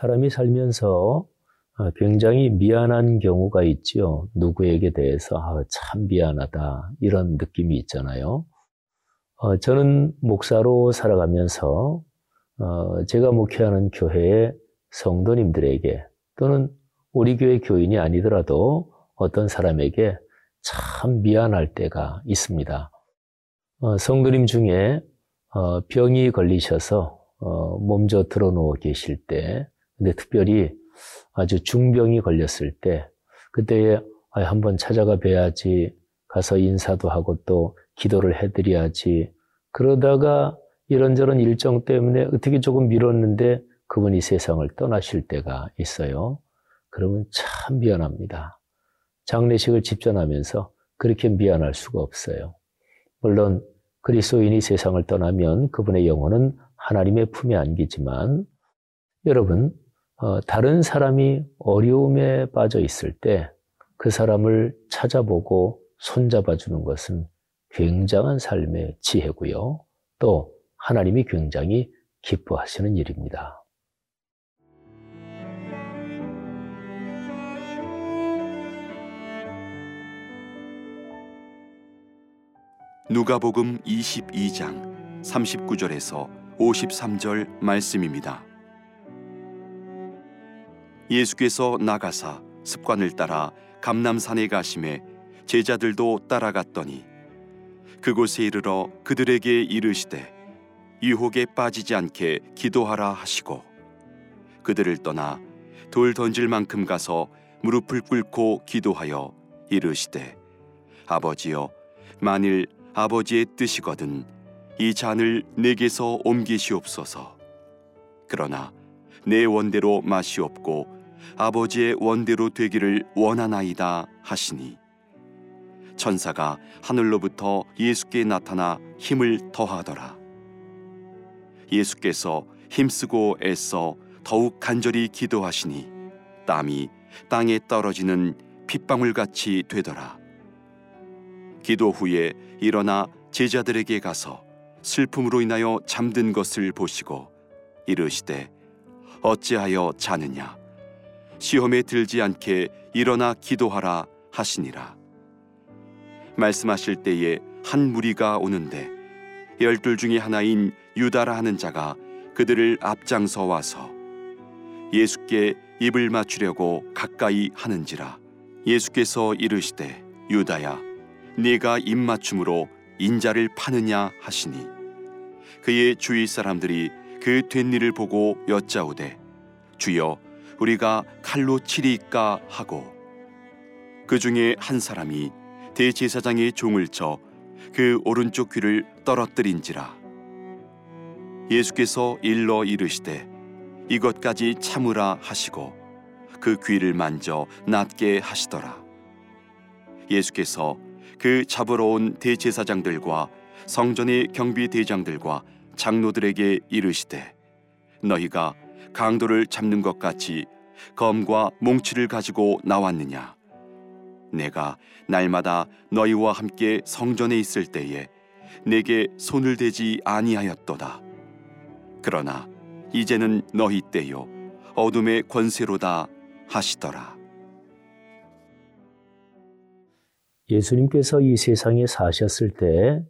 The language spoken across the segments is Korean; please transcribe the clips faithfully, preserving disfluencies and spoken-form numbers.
사람이 살면서 굉장히 미안한 경우가 있지요. 누구에게 대해서 아, 참 미안하다 이런 느낌이 있잖아요. 어, 저는 목사로 살아가면서 어, 제가 목회하는 교회의 성도님들에게 또는 우리 교회 교인이 아니더라도 어떤 사람에게 참 미안할 때가 있습니다. 어, 성도님 중에 어, 병이 걸리셔서 어, 몸져 드러누워 계실 때, 근데 특별히 아주 중병이 걸렸을 때, 그때에 아, 한번 찾아가 뵈야지, 가서 인사도 하고 또 기도를 해드려야지, 그러다가 이런저런 일정 때문에 어떻게 조금 미뤘는데 그분이 세상을 떠나실 때가 있어요. 그러면 참 미안합니다. 장례식을 집전하면서 그렇게 미안할 수가 없어요. 물론 그리스도인이 세상을 떠나면 그분의 영혼은 하나님의 품에 안기지만, 여러분 어, 다른 사람이 어려움에 빠져 있을 때 그 사람을 찾아보고 손잡아주는 것은 굉장한 삶의 지혜고요. 또 하나님이 굉장히 기뻐하시는 일입니다. 누가복음 이십이 장 삼십구 절에서 오십삼 절 말씀입니다. 예수께서 나가사 습관을 따라 감람산에 가심에 제자들도 따라갔더니 그곳에 이르러 그들에게 이르시되 유혹에 빠지지 않게 기도하라 하시고, 그들을 떠나 돌 던질 만큼 가서 무릎을 꿇고 기도하여 이르시되 아버지여, 만일 아버지의 뜻이거든 이 잔을 내게서 옮기시옵소서. 그러나 내 원대로 마시옵고 아버지의 원대로 되기를 원하나이다 하시니, 천사가 하늘로부터 예수께 나타나 힘을 더하더라. 예수께서 힘쓰고 애써 더욱 간절히 기도하시니 땀이 땅에 떨어지는 핏방울같이 되더라. 기도 후에 일어나 제자들에게 가서 슬픔으로 인하여 잠든 것을 보시고 이르시되 어찌하여 자느냐, 시험에 들지 않게 일어나 기도하라 하시니라. 말씀하실 때에 한 무리가 오는데 열둘 중에 하나인 유다라 하는 자가 그들을 앞장서 와서 예수께 입을 맞추려고 가까이 하는지라. 예수께서 이르시되 유다야, 네가 입 맞춤으로 인자를 파느냐 하시니, 그의 주위 사람들이 그 된 일을 보고 여짜오되 주여, 우리가 칼로 치리까 하고, 그 중에 한 사람이 대제사장의 종을 쳐 그 오른쪽 귀를 떨어뜨린지라. 예수께서 일러 이르시되 이것까지 참으라 하시고 그 귀를 만져 낫게 하시더라. 예수께서 그 잡으러 온 대제사장들과 성전의 경비대장들과 장로들에게 이르시되 너희가 강도를 잡는 것 같이 검과 몽치를 가지고 나왔느냐, 내가 날마다 너희와 함께 성전에 있을 때에 내게 손을 대지 아니하였도다. 그러나 이제는 너희 때요 어둠의 권세로다 하시더라. 예수님께서 이 세상에 사셨을 때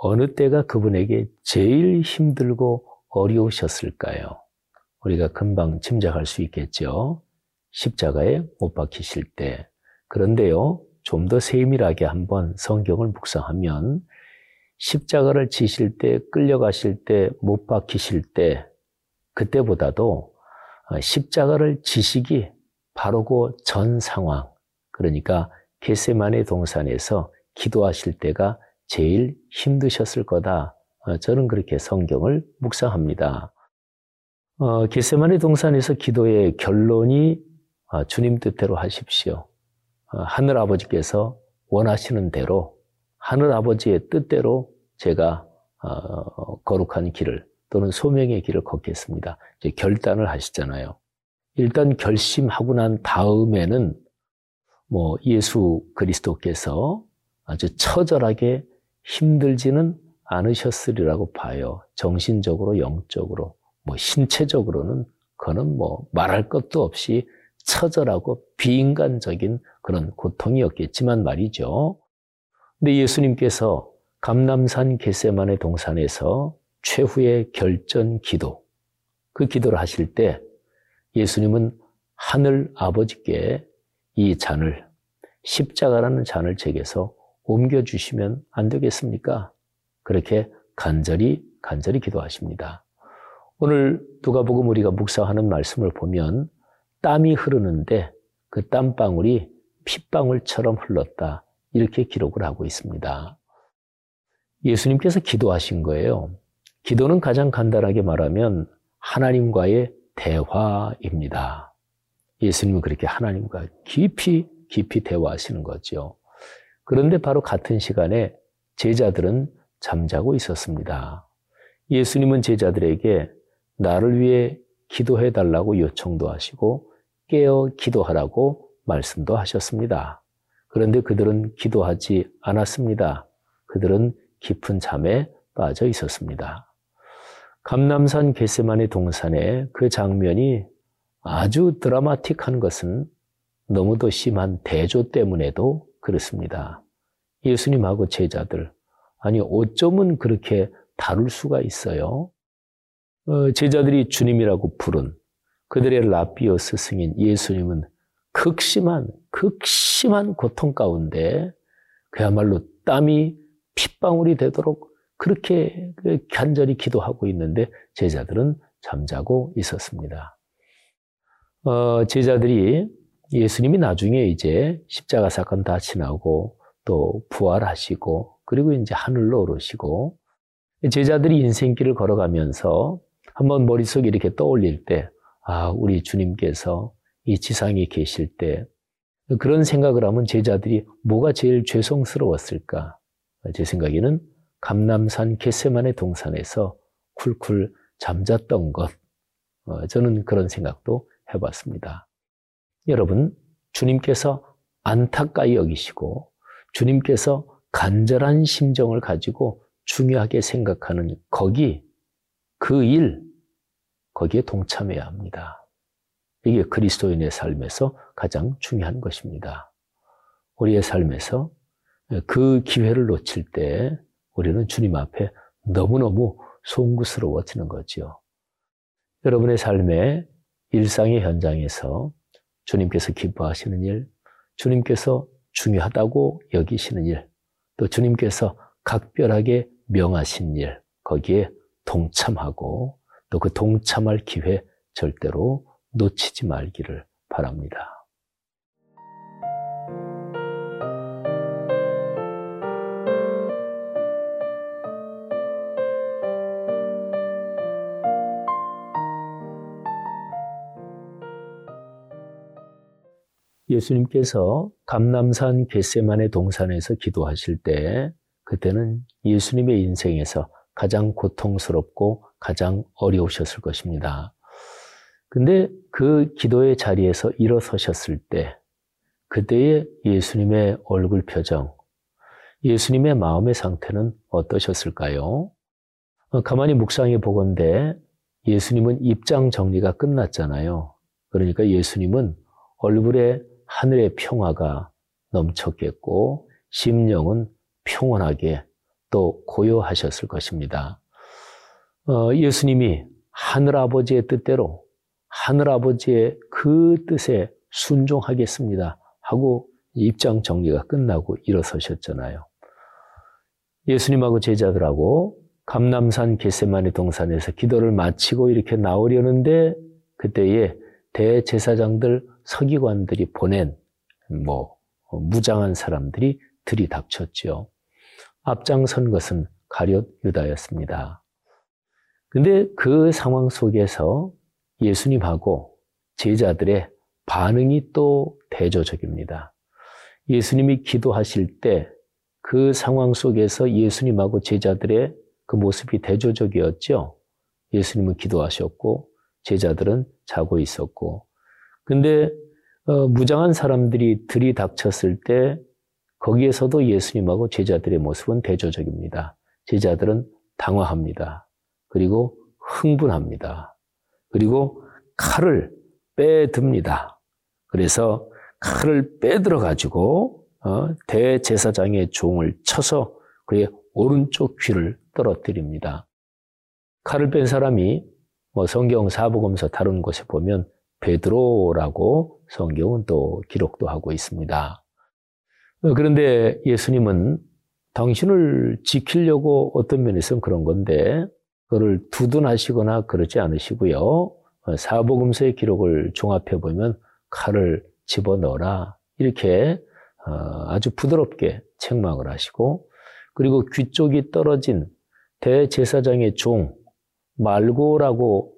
어느 때가 그분에게 제일 힘들고 어려우셨을까요? 우리가 금방 짐작할 수 있겠죠. 십자가에 못 박히실 때. 그런데요, 좀 더 세밀하게 한번 성경을 묵상하면 십자가를 지실 때, 끌려가실 때, 못 박히실 때, 그때보다도 십자가를 지시기 바로 그 전 상황, 그러니까 겟세마네 동산에서 기도하실 때가 제일 힘드셨을 거다. 저는 그렇게 성경을 묵상합니다. 어, 겟세마네 동산에서 기도의 결론이 주님 뜻대로 하십시오. 하늘 아버지께서 원하시는 대로, 하늘 아버지의 뜻대로 제가 거룩한 길을 또는 소명의 길을 걷겠습니다. 이제 결단을 하시잖아요. 일단 결심하고 난 다음에는 뭐 예수 그리스도께서 아주 처절하게 힘들지는 않으셨으리라고 봐요. 정신적으로, 영적으로, 뭐 신체적으로는 그거는 뭐 말할 것도 없이 처절하고 비인간적인 그런 고통이었겠지만 말이죠. 근데 예수님께서 감람산 겟세마네 동산에서 최후의 결전 기도, 그 기도를 하실 때 예수님은 하늘 아버지께 이 잔을, 십자가라는 잔을 제게서 옮겨주시면 안 되겠습니까? 그렇게 간절히 간절히 기도하십니다. 오늘 누가복음 우리가 묵상하는 말씀을 보면 땀이 흐르는데 그 땀방울이 핏방울처럼 흘렀다, 이렇게 기록을 하고 있습니다. 예수님께서 기도하신 거예요. 기도는 가장 간단하게 말하면 하나님과의 대화입니다. 예수님은 그렇게 하나님과 깊이 깊이 대화하시는 거죠. 그런데 바로 같은 시간에 제자들은 잠자고 있었습니다. 예수님은 제자들에게 나를 위해 기도해달라고 요청도 하시고 깨어 기도하라고 말씀도 하셨습니다. 그런데 그들은 기도하지 않았습니다. 그들은 깊은 잠에 빠져 있었습니다. 감람산 겟세마네 동산의 그 장면이 아주 드라마틱한 것은 너무도 심한 대조 때문에도 그렇습니다. 예수님하고 제자들, 아니 어쩌면 그렇게 다룰 수가 있어요? 어, 제자들이 주님이라고 부른 그들의 라피오스 승인 예수님은 극심한 극심한 고통 가운데 그야말로 땀이 핏방울이 되도록 그렇게 간절히 기도하고 있는데 제자들은 잠자고 있었습니다. 어, 제자들이 예수님이 나중에 이제 십자가 사건 다 지나고 또 부활하시고 그리고 이제 하늘로 오르시고 제자들이 인생길을 걸어가면서 한번 머릿속에 이렇게 떠올릴 때, 아, 우리 주님께서 이 지상에 계실 때, 그런 생각을 하면 제자들이 뭐가 제일 죄송스러웠을까? 제 생각에는 감람산 겟세마네 동산에서 쿨쿨 잠잤던 것, 저는 그런 생각도 해봤습니다. 여러분, 주님께서 안타까이 여기시고 주님께서 간절한 심정을 가지고 중요하게 생각하는 거기, 그 일, 거기에 동참해야 합니다. 이게 그리스도인의 삶에서 가장 중요한 것입니다. 우리의 삶에서 그 기회를 놓칠 때 우리는 주님 앞에 너무너무 송구스러워지는 거죠. 여러분의 삶의 일상의 현장에서 주님께서 기뻐하시는 일, 주님께서 중요하다고 여기시는 일, 또 주님께서 각별하게 명하신 일, 거기에 동참하고 또 그 동참할 기회 절대로 놓치지 말기를 바랍니다. 예수님께서 감람산 겟세마네 동산에서 기도하실 때, 그때는 예수님의 인생에서 가장 고통스럽고 가장 어려우셨을 것입니다. 근데 그 기도의 자리에서 일어서셨을 때, 그때의 예수님의 얼굴 표정, 예수님의 마음의 상태는 어떠셨을까요? 가만히 묵상해 보건대 예수님은 입장 정리가 끝났잖아요. 그러니까 예수님은 얼굴에 하늘의 평화가 넘쳤겠고 심령은 평온하게 또 고요하셨을 것입니다. 어, 예수님이 하늘아버지의 뜻대로 하늘아버지의 그 뜻에 순종하겠습니다 하고 입장 정리가 끝나고 일어서셨잖아요. 예수님하고 제자들하고 감람산 겟세마네 동산에서 기도를 마치고 이렇게 나오려는데 그때에 대제사장들, 서기관들이 보낸 뭐 무장한 사람들이 들이닥쳤죠. 앞장선 것은 가룟 유다였습니다. 근데 그 상황 속에서 예수님하고 제자들의 반응이 또 대조적입니다. 예수님이 기도하실 때 그 상황 속에서 예수님하고 제자들의 그 모습이 대조적이었죠. 예수님은 기도하셨고 제자들은 자고 있었고, 근데 어, 무장한 사람들이 들이닥쳤을 때 거기에서도 예수님하고 제자들의 모습은 대조적입니다. 제자들은 당황합니다. 그리고 흥분합니다. 그리고 칼을 빼듭니다. 그래서 칼을 빼들어 가지고 어, 대제사장의 종을 쳐서 그의 오른쪽 귀를 떨어뜨립니다. 칼을 뺀 사람이 뭐 성경 사복음서 다른 곳에 보면 베드로라고 성경은 또 기록도 하고 있습니다. 그런데 예수님은 당신을 지키려고 어떤 면에서는 그런 건데 그를 두둔하시거나 그러지 않으시고요. 사복음서의 기록을 종합해 보면 칼을 집어넣어라 이렇게 아주 부드럽게 책망을 하시고, 그리고 귀 쪽이 떨어진 대제사장의 종 말고라고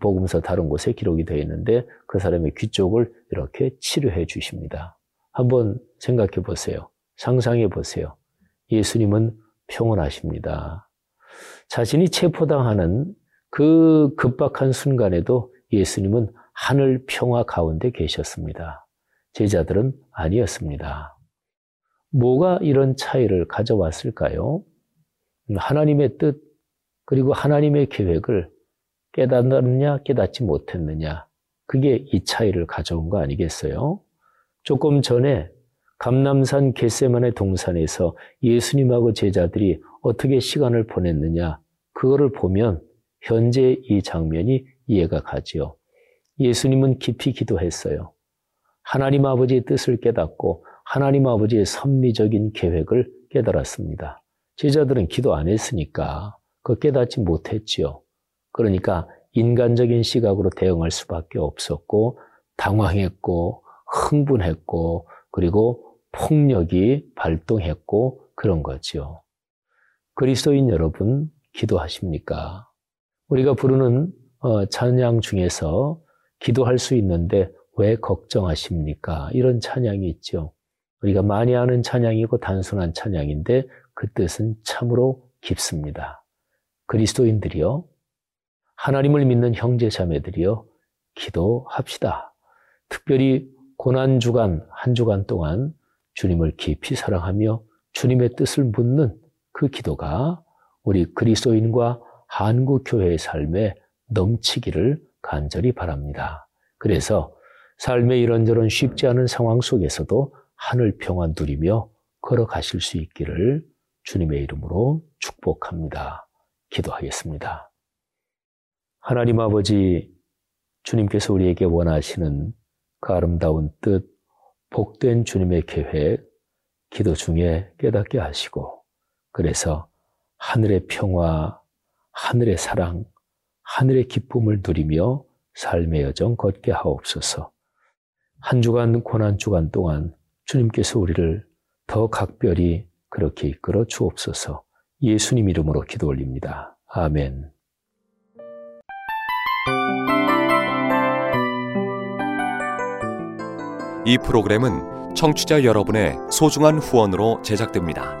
복음서 다른 곳에 기록이 되어 있는데 그 사람의 귀 쪽을 이렇게 치료해 주십니다. 한번 생각해 보세요. 상상해 보세요. 예수님은 평온하십니다. 자신이 체포당하는 그 급박한 순간에도 예수님은 하늘 평화 가운데 계셨습니다. 제자들은 아니었습니다. 뭐가 이런 차이를 가져왔을까요? 하나님의 뜻, 그리고 하나님의 계획을 깨닫느냐 깨닫지 못했느냐, 그게 이 차이를 가져온 거 아니겠어요? 조금 전에 감람산 겟세마네 동산에서 예수님하고 제자들이 어떻게 시간을 보냈느냐, 그거를 보면 현재 이 장면이 이해가 가지요. 예수님은 깊이 기도했어요. 하나님 아버지의 뜻을 깨닫고 하나님 아버지의 섭리적인 계획을 깨달았습니다. 제자들은 기도 안 했으니까 그거 깨닫지 못했지요. 그러니까 인간적인 시각으로 대응할 수밖에 없었고 당황했고 흥분했고 그리고 폭력이 발동했고 그런 거지요. 그리스도인 여러분, 기도하십니까? 우리가 부르는 찬양 중에서 기도할 수 있는데 왜 걱정하십니까? 이런 찬양이 있죠. 우리가 많이 아는 찬양이고 단순한 찬양인데 그 뜻은 참으로 깊습니다. 그리스도인들이요, 하나님을 믿는 형제 자매들이요, 기도합시다. 특별히 고난 주간, 한 주간 동안 주님을 깊이 사랑하며 주님의 뜻을 묻는 그 기도가 우리 그리스도인과 한국교회의 삶에 넘치기를 간절히 바랍니다. 그래서 삶의 이런저런 쉽지 않은 상황 속에서도 하늘 평화 누리며 걸어가실 수 있기를 주님의 이름으로 축복합니다. 기도하겠습니다. 하나님 아버지, 주님께서 우리에게 원하시는 그 아름다운 뜻, 복된 주님의 계획, 기도 중에 깨닫게 하시고, 그래서 하늘의 평화, 하늘의 사랑, 하늘의 기쁨을 누리며 삶의 여정 걷게 하옵소서. 한 주간, 고난 주간 동안 주님께서 우리를 더 각별히 그렇게 이끌어 주옵소서. 예수님 이름으로 기도 올립니다. 아멘. 이 프로그램은 청취자 여러분의 소중한 후원으로 제작됩니다.